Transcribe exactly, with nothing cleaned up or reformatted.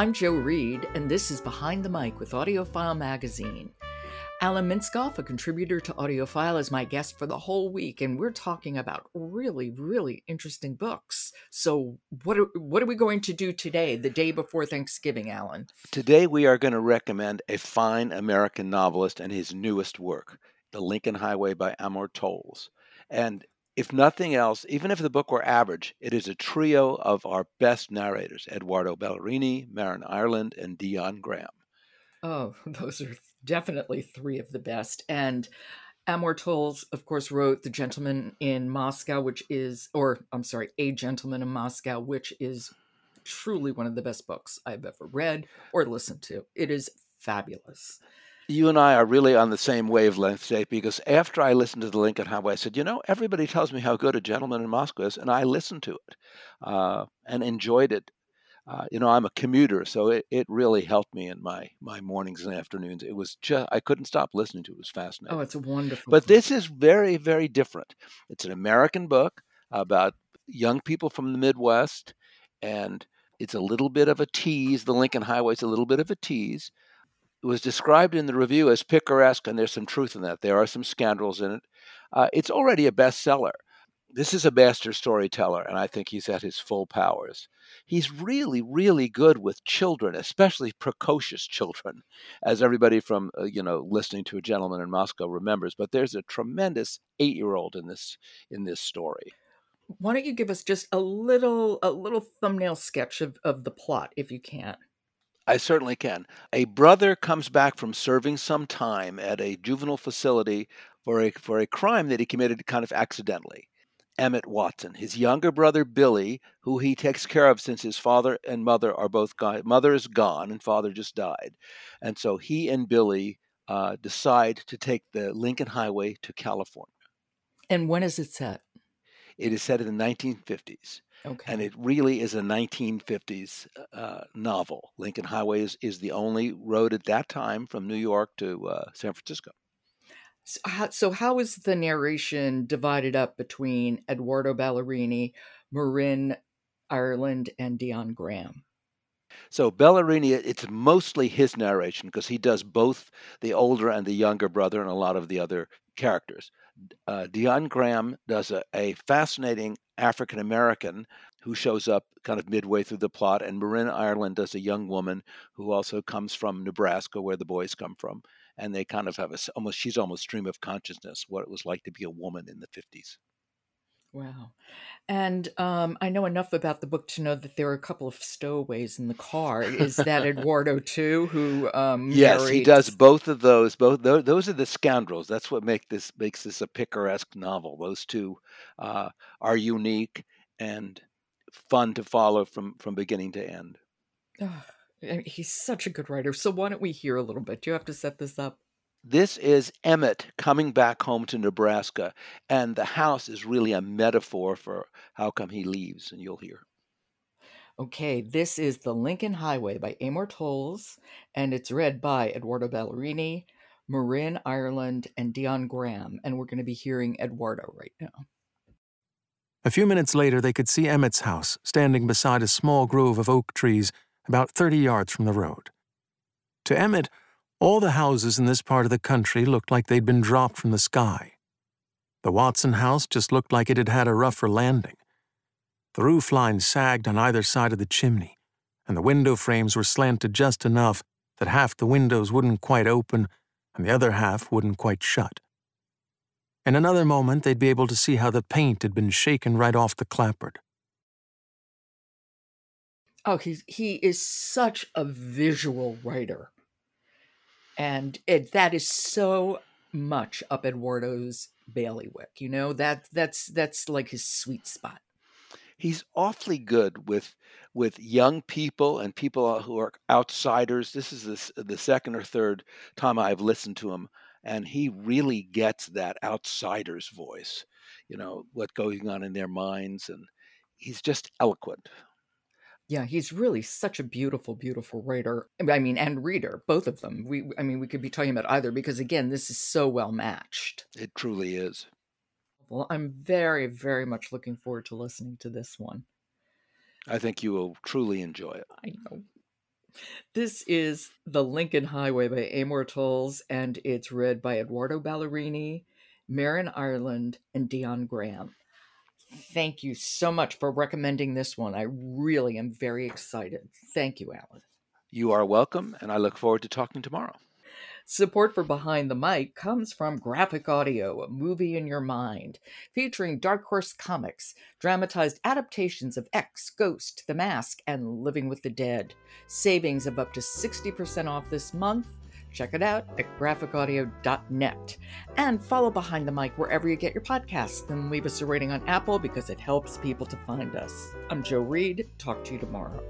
I'm Joe Reed, and this is Behind the Mic with Audiophile Magazine. Alan Minskoff, a contributor to Audiophile, is my guest for the whole week, and we're talking about really, really interesting books. So what are, what are we going to do today, the day before Thanksgiving, Alan? Today we are going to recommend a fine American novelist and his newest work, The Lincoln Highway by Amor Towles. And if nothing else, even if the book were average, it is a trio of our best narrators, Eduardo Ballerini, Marin Ireland, and Dion Graham. Oh, those are definitely three of the best. And Amor Towles, of course, wrote The Gentleman in Moscow, which is, or I'm sorry, A Gentleman in Moscow, which is truly one of the best books I've ever read or listened to. It is fabulous. You and I are really on the same wavelength today, because after I listened to The Lincoln Highway, I said, you know, everybody tells me how good A Gentleman in Moscow is, and I listened to it uh, and enjoyed it. Uh, you know, I'm a commuter, so it, it really helped me in my, my mornings and afternoons. It was just, I couldn't stop listening to it. It was fascinating. Oh, it's a wonderful But book. This is very, very different. It's an American book about young people from the Midwest, and it's a little bit of a tease. The Lincoln Highway is a little bit of a tease. It was described in the review as picaresque, and there's some truth in that. There are some scandals in it. Uh, it's already a bestseller. This is a master storyteller, and I think he's at his full powers. He's really, really good with children, especially precocious children, as everybody from uh, you know listening to A Gentleman in Moscow remembers. But there's a tremendous eight-year-old in this in this story. Why don't you give us just a little a little thumbnail sketch of, of the plot, if you can? I certainly can. A brother comes back from serving some time at a juvenile facility for a, for a crime that he committed kind of accidentally. Emmett Watson, his younger brother, Billy, who he takes care of since his father and mother are both gone. Mother is gone and father just died. And so he and Billy uh, decide to take the Lincoln Highway to California. And when is it set? It is set in the nineteen fifties. Okay. And it really is a nineteen fifties uh, novel. Lincoln Highway is, is the only road at that time from New York to uh, San Francisco. So how, so how is the narration divided up between Eduardo Ballerini, Marin Ireland, and Dion Graham? So Ballerini, it's mostly his narration, because he does both the older and the younger brother and a lot of the other characters. Uh, Dion Graham does a, a fascinating African-American who shows up kind of midway through the plot, and Marin Ireland does a young woman who also comes from Nebraska, where the boys come from, and they kind of have a, almost, she's almost stream of consciousness, what it was like to be a woman in the fifties. Wow. And um, I know enough about the book to know that there are a couple of stowaways in the car. Is that Eduardo, too, who um, Yes, narrates? He does both of those. Both those, those are the scoundrels. That's what make this makes this a picaresque novel. Those two uh, are unique and fun to follow from, from beginning to end. Oh, he's such a good writer. So why don't we hear a little bit? Do you have to set this up? This is Emmett coming back home to Nebraska, and the house is really a metaphor for how come he leaves, and you'll hear. Okay, this is The Lincoln Highway by Amor Towles, and it's read by Eduardo Ballerini, Marin Ireland, and Dion Graham, and we're going to be hearing Eduardo right now. A few minutes later, they could see Emmett's house standing beside a small grove of oak trees about thirty yards from the road. To Emmett, all the houses in this part of the country looked like they'd been dropped from the sky. The Watson house just looked like it had had a rougher landing. The roof line sagged on either side of the chimney, and the window frames were slanted just enough that half the windows wouldn't quite open and the other half wouldn't quite shut. In another moment, they'd be able to see how the paint had been shaken right off the clapboard. Oh, he's, he is such a visual writer. And it, that is so much up Eduardo's bailiwick, you know, that that's that's like his sweet spot. He's awfully good with with young people and people who are outsiders. This is the, the second or third time I've listened to him, and he really gets that outsider's voice, you know, what's going on in their minds. And he's just eloquent. Yeah, he's really such a beautiful, beautiful writer. I mean, and reader, both of them. We, I mean, we could be talking about either, because again, this is so well matched. It truly is. Well, I'm very, very much looking forward to listening to this one. I think you will truly enjoy it. I know. This is The Lincoln Highway by Amor Towles, and it's read by Eduardo Ballerini, Marin Ireland, and Dion Graham. Thank you so much for recommending this one. I really am very excited. Thank you, Alan. You are welcome, and I look forward to talking tomorrow. Support for Behind the Mic comes from Graphic Audio, A Movie in Your Mind, featuring Dark Horse Comics, dramatized adaptations of X, Ghost, The Mask, and Living with the Dead. Savings of up to sixty percent off this month. Check it out at graphic audio dot net. And follow Behind the Mic wherever you get your podcasts. Then leave us a rating on Apple because it helps people to find us. I'm Joe Reed. Talk to you tomorrow.